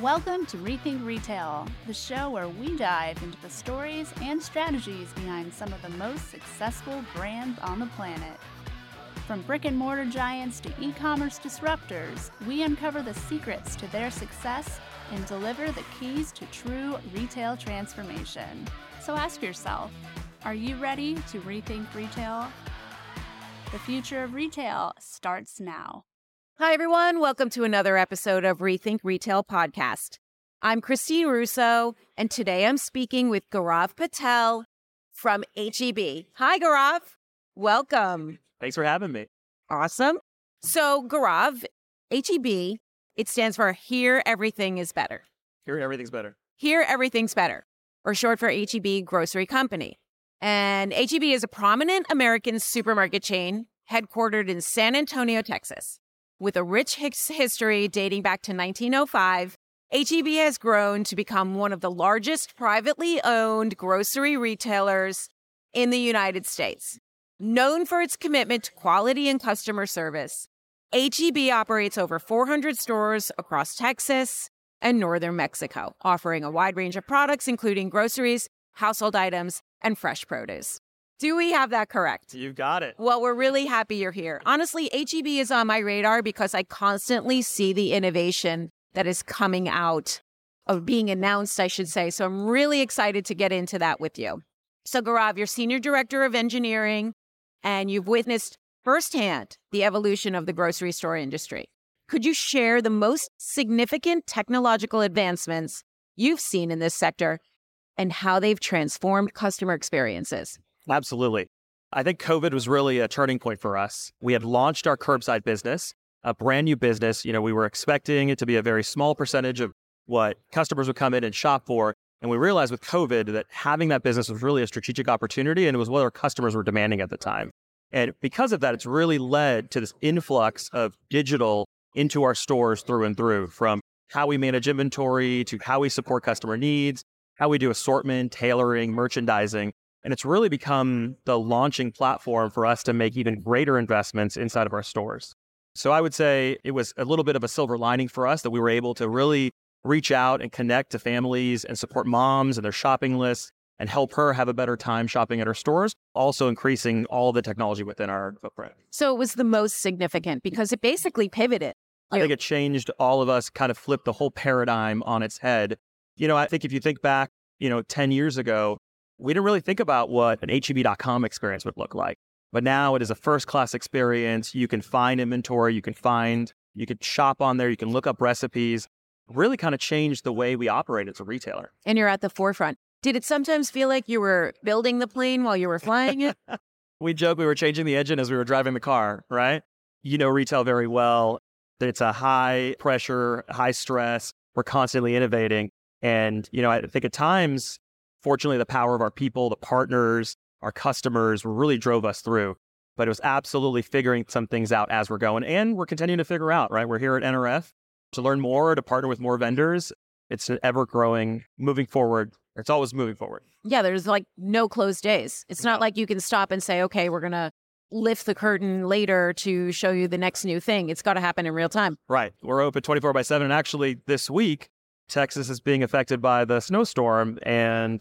Welcome to Rethink Retail, the show where we dive into the stories and strategies behind some of the most successful brands on the planet. From brick and mortar giants to e-commerce disruptors, we uncover the secrets to their success and deliver the keys to true retail transformation. So ask yourself, are you ready to rethink retail? The future of retail starts now. Hi, everyone. Welcome to another episode of Rethink Retail Podcast. I'm Christine Russo, and today I'm speaking with Gaurav Patel from H-E-B. Hi, Gaurav. Welcome. Thanks for having me. Awesome. So, Gaurav, H-E-B, it stands for Here Everything is Better. Here Everything's Better. Here Everything's Better, or short for H-E-B Grocery Company. And H-E-B is a prominent American supermarket chain headquartered in San Antonio, Texas. With a rich history dating back to 1905, H-E-B has grown to become one of the largest privately owned grocery retailers in the United States. Known for its commitment to quality and customer service, H-E-B operates over 400 stores across Texas and northern Mexico, offering a wide range of products, including groceries, household items, and fresh produce. Do we have that correct? You got it. Well, we're really happy you're here. Honestly, H-E-B is on my radar because I constantly see the innovation that is coming out, of being announced, I should say. So I'm really excited to get into that with you. So Gaurav, you're Senior Director of Engineering, and you've witnessed firsthand the evolution of the grocery store industry. Could you share the most significant technological advancements you've seen in this sector and how they've transformed customer experiences? Absolutely. I think COVID was really a turning point for us. We had launched our curbside business, a brand new business. You know, we were expecting it to be a very small percentage of what customers would come in and shop for. And we realized with COVID that having that business was really a strategic opportunity, and it was what our customers were demanding at the time. And because of that, it's really led to this influx of digital into our stores through and through, from how we manage inventory to how we support customer needs, how we do assortment, tailoring, merchandising. And it's really become the launching platform for us to make even greater investments inside of our stores. So I would say it was a little bit of a silver lining for us that we were able to really reach out and connect to families and support moms and their shopping lists and help her have a better time shopping at her stores, also increasing all the technology within our footprint. So it was the most significant because it basically pivoted. I think it changed all of us, kind of flipped the whole paradigm on its head. You know, I think if you think back, 10 years ago, we didn't really think about what an H-E-B.com experience would look like. But now it is a first-class experience. You can find inventory, you can shop on there, you can look up recipes. Really kind of changed the way we operate as a retailer. And you're at the forefront. Did it sometimes feel like you were building the plane while you were flying it? We joke we were changing the engine as we were driving the car, right? You know retail very well. It's a high pressure, high stress. We're constantly innovating. And, I think at times, fortunately, the power of our people, the partners, our customers really drove us through. But it was absolutely figuring some things out as we're going. And we're continuing to figure out, right? We're here at NRF to learn more, to partner with more vendors. It's an ever-growing, moving forward. It's always moving forward. Yeah, there's like no closed days. It's not like you can stop and say, okay, we're going to lift the curtain later to show you the next new thing. It's got to happen in real time. Right. We're open 24/7. And actually, this week, Texas is being affected by the snowstorm. And,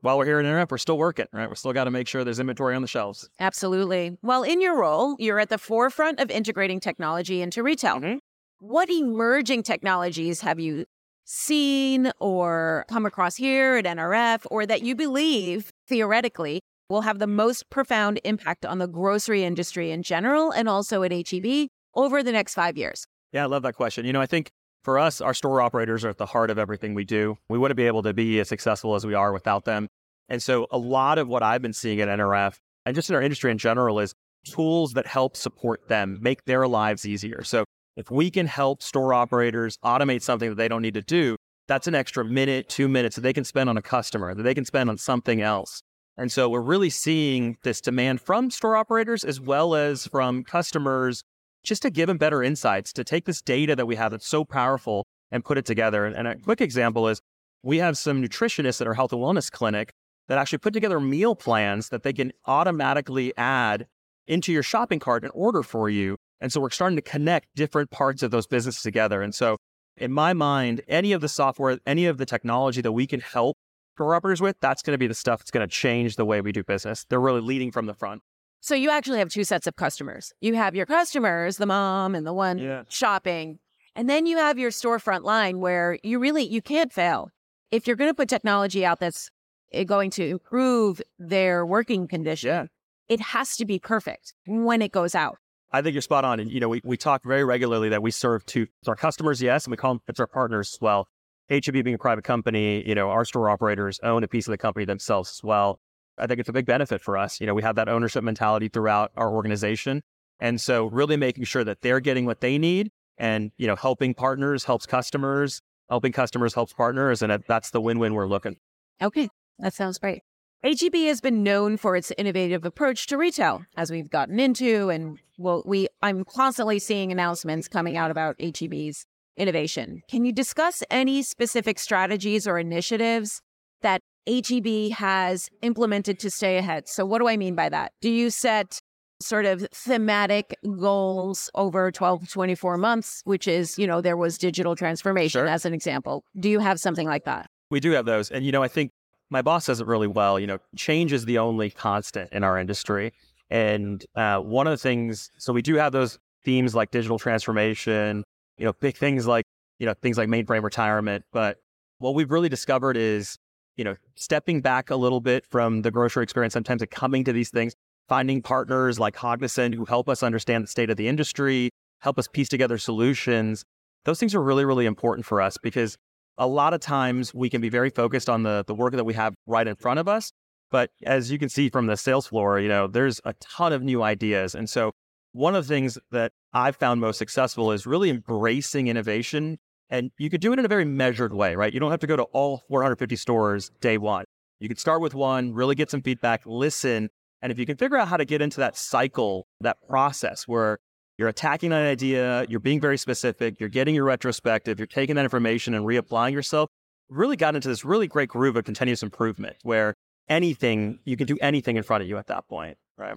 while we're here in NRF, we're still working, right? We're still got to make sure there's inventory on the shelves. Absolutely. Well, in your role, you're at the forefront of integrating technology into retail. Mm-hmm. What emerging technologies have you seen or come across here at NRF, or that you believe, theoretically, will have the most profound impact on the grocery industry in general and also at H-E-B over the next 5 years? Yeah, I love that question. I think for us, our store operators are at the heart of everything we do. We wouldn't be able to be as successful as we are without them. And so a lot of what I've been seeing at NRF and just in our industry in general is tools that help support them, make their lives easier. So if we can help store operators automate something that they don't need to do, that's an extra minute, 2 minutes that they can spend on a customer, that they can spend on something else. And so we're really seeing this demand from store operators as well as from customers just to give them better insights, to take this data that we have that's so powerful and put it together. And a quick example is we have some nutritionists at our health and wellness clinic that actually put together meal plans that they can automatically add into your shopping cart and order for you. And so we're starting to connect different parts of those businesses together. And so in my mind, any of the software, any of the technology that we can help store operators with, that's going to be the stuff that's going to change the way we do business. They're really leading from the front. So you actually have two sets of customers. You have your customers, the mom and the one shopping. And then you have your storefront line where you can't fail. If you're going to put technology out that's going to improve their working condition, it has to be perfect when it goes out. I think you're spot on. And, you know, we talk very regularly that we serve our customers, yes, and we call them, it's our partners as well. H-E-B being a private company, you know, our store operators own a piece of the company themselves as well. I think it's a big benefit for us. You know, we have that ownership mentality throughout our organization. And so really making sure that they're getting what they need and, you know, helping partners helps customers, helping customers helps partners. And that's the win-win we're looking. Okay, that sounds great. H-E-B has been known for its innovative approach to retail, as we've gotten into, and I'm constantly seeing announcements coming out about H-E-B's innovation. Can you discuss any specific strategies or initiatives that H-E-B has implemented to stay ahead? So what do I mean by that? Do you set sort of thematic goals over 12 to 24 months, which is, you know, there was digital transformation as an example. Do you have something like that? We do have those. And, you know, I think my boss says it really well, you know, change is the only constant in our industry. And one of the things, so we do have those themes like digital transformation, you know, big things like, you know, things like mainframe retirement. But what we've really discovered is, you know, stepping back a little bit from the grocery experience sometimes and coming to these things, finding partners like Cognizant who help us understand the state of the industry, help us piece together solutions. Those things are really, really important for us because a lot of times we can be very focused on the work that we have right in front of us. But as you can see from the sales floor, you know, there's a ton of new ideas. And so one of the things that I've found most successful is really embracing innovation. And you could do it in a very measured way, right? You don't have to go to all 450 stores day one. You could start with one, really get some feedback, listen. And if you can figure out how to get into that cycle, that process where you're attacking an idea, you're being very specific, you're getting your retrospective, you're taking that information and reapplying yourself, really got into this really great groove of continuous improvement where anything, you can do anything in front of you at that point, right?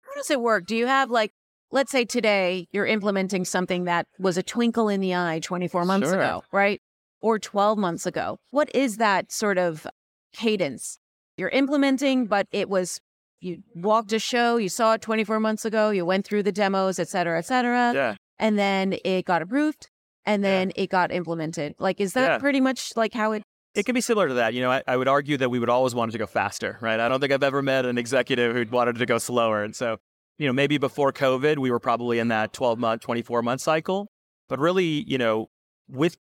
How does it work? Do you have like, let's say today you're implementing something that was a twinkle in the eye 24 months ago, right? Or 12 months ago. What is that sort of cadence? You're implementing, but it was, you walked a show, you saw it 24 months ago, you went through the demos, et cetera, et cetera. Yeah. And then it got approved and then it got implemented. Like, is that pretty much like how it... It can be similar to that. You know, I would argue that we would always want it to go faster, right? I don't think I've ever met an executive who'd wanted it to go slower. And so, you know, maybe before COVID, we were probably in that 12-month, 24-month cycle. But really, you know,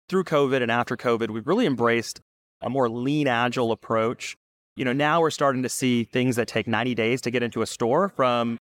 through COVID and after COVID, we've really embraced a more lean, agile approach. You know, now we're starting to see things that take 90 days to get into a store from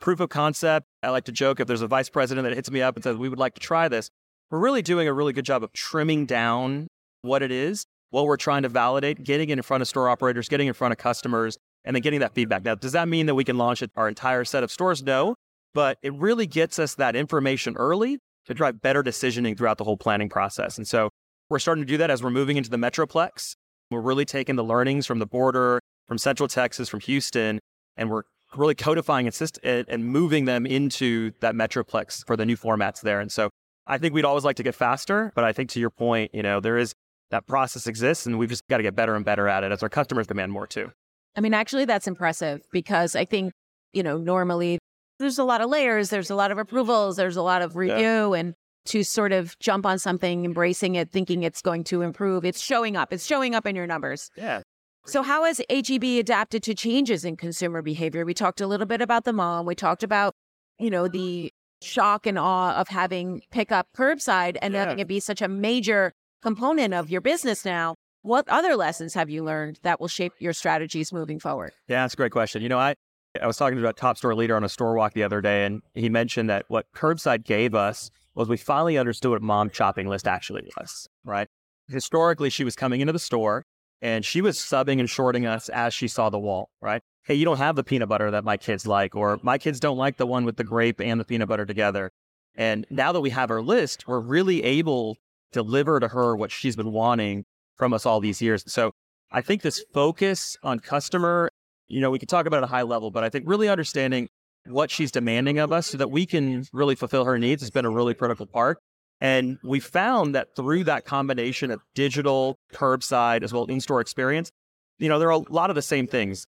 proof of concept. I like to joke if there's a vice president that hits me up and says, we would like to try this. We're really doing a really good job of trimming down what it is, what we're trying to validate, getting it in front of store operators, getting in front of customers, and then getting that feedback. Now, does that mean that we can launch our entire set of stores? No, but it really gets us that information early to drive better decisioning throughout the whole planning process. And so we're starting to do that as we're moving into the Metroplex. We're really taking the learnings from the border, from Central Texas, from Houston, and we're really codifying and moving them into that Metroplex for the new formats there. And so I think we'd always like to get faster, but I think to your point, you know, there is that process exists and we've just got to get better and better at it as our customers demand more too. I mean, actually, that's impressive because I think, you know, normally there's a lot of layers, there's a lot of approvals, there's a lot of review and to sort of jump on something, embracing it, thinking it's going to improve. It's showing up in your numbers. Yeah. So how has H-E-B adapted to changes in consumer behavior? We talked a little bit about the mom. We talked about, you know, the shock and awe of having pickup curbside and having it be such a major component of your business now. What other lessons have you learned that will shape your strategies moving forward? Yeah, that's a great question. You know, I was talking to a top store leader on a store walk the other day, and he mentioned that what curbside gave us was we finally understood what mom shopping list actually was, right? Historically, she was coming into the store and she was subbing and shorting us as she saw the wall, right? Hey, you don't have the peanut butter that my kids like, or my kids don't like the one with the grape and the peanut butter together. And now that we have her list, we're really able to deliver to her what she's been wanting from us all these years. So I think this focus on customer, you know, we could talk about it at a high level, but I think really understanding what she's demanding of us so that we can really fulfill her needs has been a really critical part. And we found that through that combination of digital, curbside, as well as in-store experience, you know, there are a lot of the same things.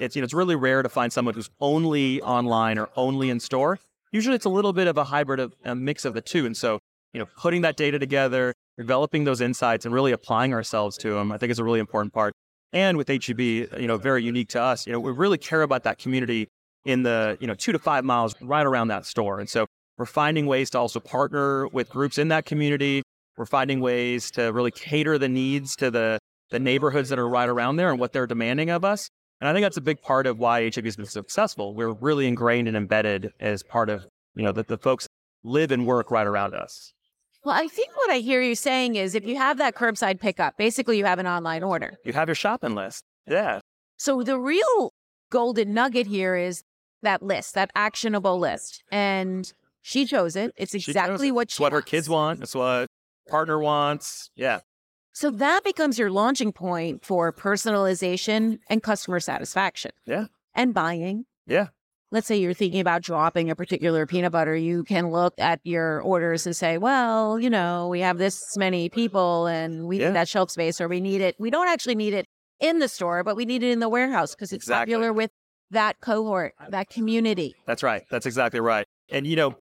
It's, you know, it's really rare to find someone who's only online or only in store. Usually it's a little bit of a hybrid of a mix of the two. And so, you know, putting that data together, developing those insights and really applying ourselves to them, I think is a really important part. And with H-E-B, you know, very unique to us, you know, we really care about that community in the, you know, 2 to 5 miles right around that store. And so we're finding ways to also partner with groups in that community. We're finding ways to really cater the needs to the neighborhoods that are right around there and what they're demanding of us. And I think that's a big part of why H-E-B has been successful. We're really ingrained and embedded as part of, you know, that the folks live and work right around us. Well, I think what I hear you saying is if you have that curbside pickup, basically you have an online order. You have your shopping list. Yeah. So the real golden nugget here is that list, that actionable list. And she chose it. It's exactly what she wants. It's what her kids want. It's what partner wants. Yeah. So that becomes your launching point for personalization and customer satisfaction. Yeah. And buying. Yeah. Let's say you're thinking about dropping a particular peanut butter. You can look at your orders and say, well, you know, we have this many people and we need that shelf space, or we need it. We don't actually need it in the store, but we need it in the warehouse because it's popular with that cohort, that community. That's right. That's exactly right. And, you know,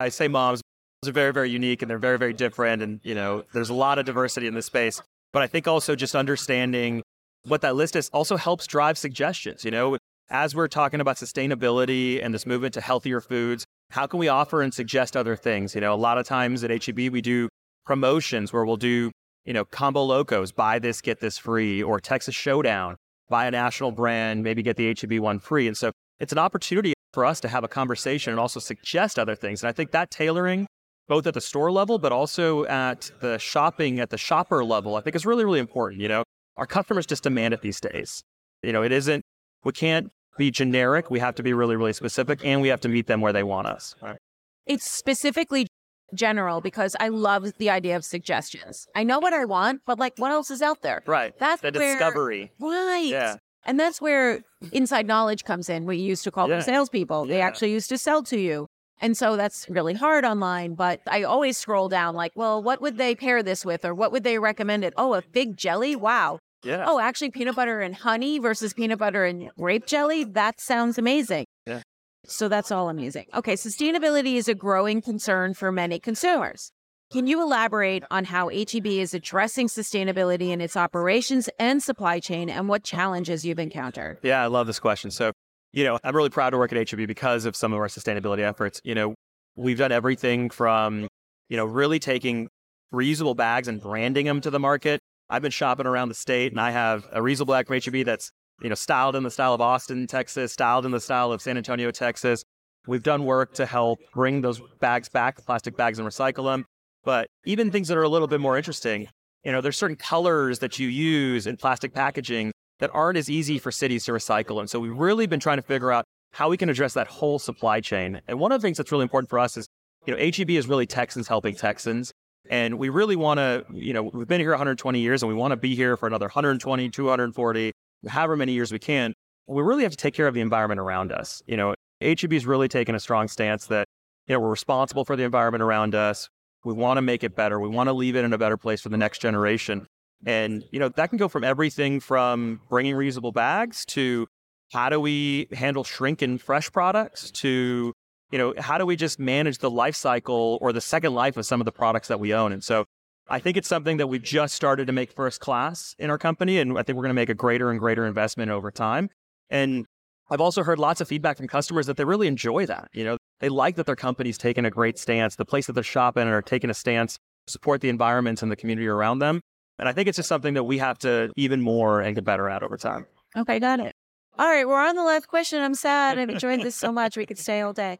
I say moms. Are very, very unique and they're very, very different. And, you know, there's a lot of diversity in this space. But I think also just understanding what that list is also helps drive suggestions. You know, as we're talking about sustainability and this movement to healthier foods, how can we offer and suggest other things? You know, a lot of times at H-E-B, we do promotions where we'll do, you know, combo locos, buy this, get this free, or Texas Showdown, buy a national brand, maybe get the H-E-B one free. And so it's an opportunity for us to have a conversation and also suggest other things. And I think that tailoring, both at the store level, but also at the shopping, at the shopper level, I think is really, really important. You know, our customers just demand it these days. You know, it isn't, we can't be generic. We have to be really, really specific, and we have to meet them where they want us. Right. It's specifically general because I love the idea of suggestions. I know what I want, but like, what else is out there? Right. That's the discovery. Right. Yeah. And that's where inside knowledge comes in. We used to call them salespeople. They actually used to sell to you. And so that's really hard online, but I always scroll down like, well, what would they pair this with? Or what would they recommend it? Oh, a fig jelly? Wow. Yeah. Oh, actually peanut butter and honey versus peanut butter and grape jelly? That sounds amazing. Yeah. So that's all amazing. Okay. Sustainability is a growing concern for many consumers. Can you elaborate on how H-E-B is addressing sustainability in its operations and supply chain and what challenges you've encountered? Yeah, I love this question. So, you know, I'm really proud to work at H-E-B because of some of our sustainability efforts. You know, we've done everything from, you know, really taking reusable bags and branding them to the market. I've been shopping around the state and I have a reusable bag from H-E-B that's, you know, styled in the style of Austin, Texas, styled in the style of San Antonio, Texas. We've done work to help bring those bags back, plastic bags, and recycle them. But even things that are a little bit more interesting, you know, there's certain colors that you use in plastic packaging that aren't as easy for cities to recycle. And so we've really been trying to figure out how we can address that whole supply chain. And one of the things that's really important for us is, you know, H-E-B is really Texans helping Texans. And we really want to, you know, we've been here 120 years and we want to be here for another 120, 240, however many years we can. We really have to take care of the environment around us. You know, H-E-B is really taking a strong stance that, you know, we're responsible for the environment around us. We want to make it better. We want to leave it in a better place for the next generation. And, you know, that can go from everything from bringing reusable bags to how do we handle shrink in fresh products to, you know, how do we just manage the life cycle or the second life of some of the products that we own? And so I think it's something that we've just started to make first class in our company. And I think we're going to make a greater and greater investment over time. And I've also heard lots of feedback from customers that they really enjoy that. You know, they like that their company's taking a great stance, the place that they're shopping are taking a stance, support the environments and the community around them. And I think it's just something that we have to even more and get better at over time. Okay, got it. All right, we're on the last question. I'm sad. I've enjoyed this so much. We could stay all day.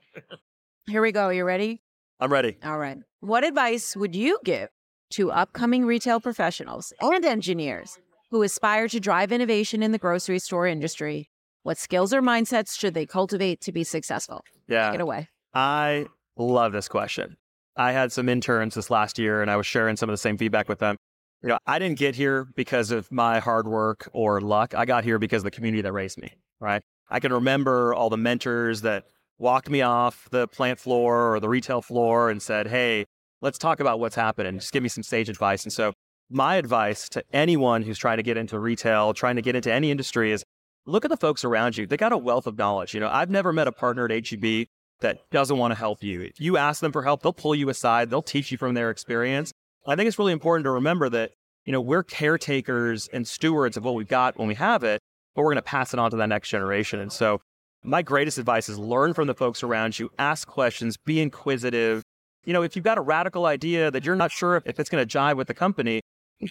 Here we go. Are you ready? I'm ready. All right. What advice would you give to upcoming retail professionals and engineers who aspire to drive innovation in the grocery store industry? What skills or mindsets should they cultivate to be successful? Yeah. Take it away. I love this question. I had some interns this last year and I was sharing some of the same feedback with them. You know, I didn't get here because of my hard work or luck. I got here because of the community that raised me, right? I can remember all the mentors that walked me off the plant floor or the retail floor and said, hey, let's talk about what's happening. Just give me some sage advice. And so my advice to anyone who's trying to get into retail, trying to get into any industry is look at the folks around you. They got a wealth of knowledge. You know, I've never met a partner at H-E-B that doesn't want to help you. If you ask them for help, they'll pull you aside. They'll teach you from their experience. I think it's really important to remember that, you know, we're caretakers and stewards of what we've got when we have it, but we're going to pass it on to that next generation. And so my greatest advice is learn from the folks around you, ask questions, be inquisitive. You know, if you've got a radical idea that you're not sure if it's going to jive with the company,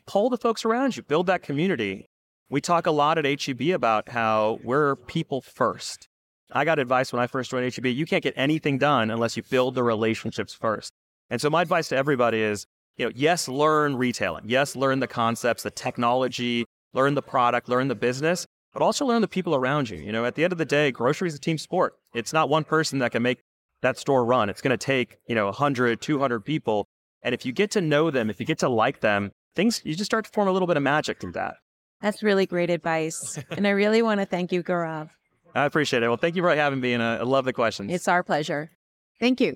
pull the folks around you, build that community. We talk a lot at H-E-B about how we're people first. I got advice when I first joined H-E-B, you can't get anything done unless you build the relationships first. And so my advice to everybody is, you know, yes, learn retailing. Yes, learn the concepts, the technology, learn the product, learn the business, but also learn the people around you. You know, at the end of the day, grocery is a team sport. It's not one person that can make that store run. It's going to take, you know, 100, 200 people. And if you get to know them, if you get to like them, things, you just start to form a little bit of magic through that. That's really great advice. And I really want to thank you, Gaurav. I appreciate it. Well, thank you for having me. And I love the questions. It's our pleasure. Thank you.